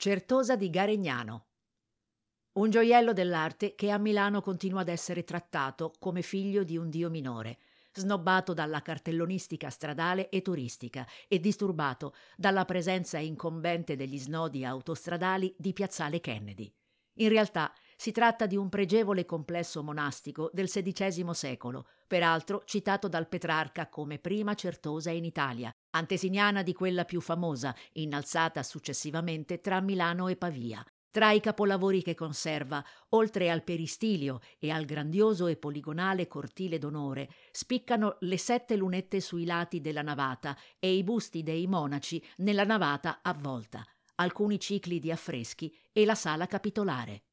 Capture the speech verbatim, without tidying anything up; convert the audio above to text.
Certosa di Garegnano. Un gioiello dell'arte che a Milano continua ad essere trattato come figlio di un dio minore, snobbato dalla cartellonistica stradale e turistica e disturbato dalla presenza incombente degli snodi autostradali di Piazzale Kennedy. In realtà si tratta di un pregevole complesso monastico del sedicesimo secolo, peraltro citato dal Petrarca come prima certosa in Italia, antesiniana di quella più famosa, innalzata successivamente tra Milano e Pavia. Tra i capolavori che conserva, oltre al peristilio e al grandioso e poligonale cortile d'onore, spiccano le sette lunette sui lati della navata e i busti dei monaci nella navata avvolta, alcuni cicli di affreschi e la Sala Capitolare.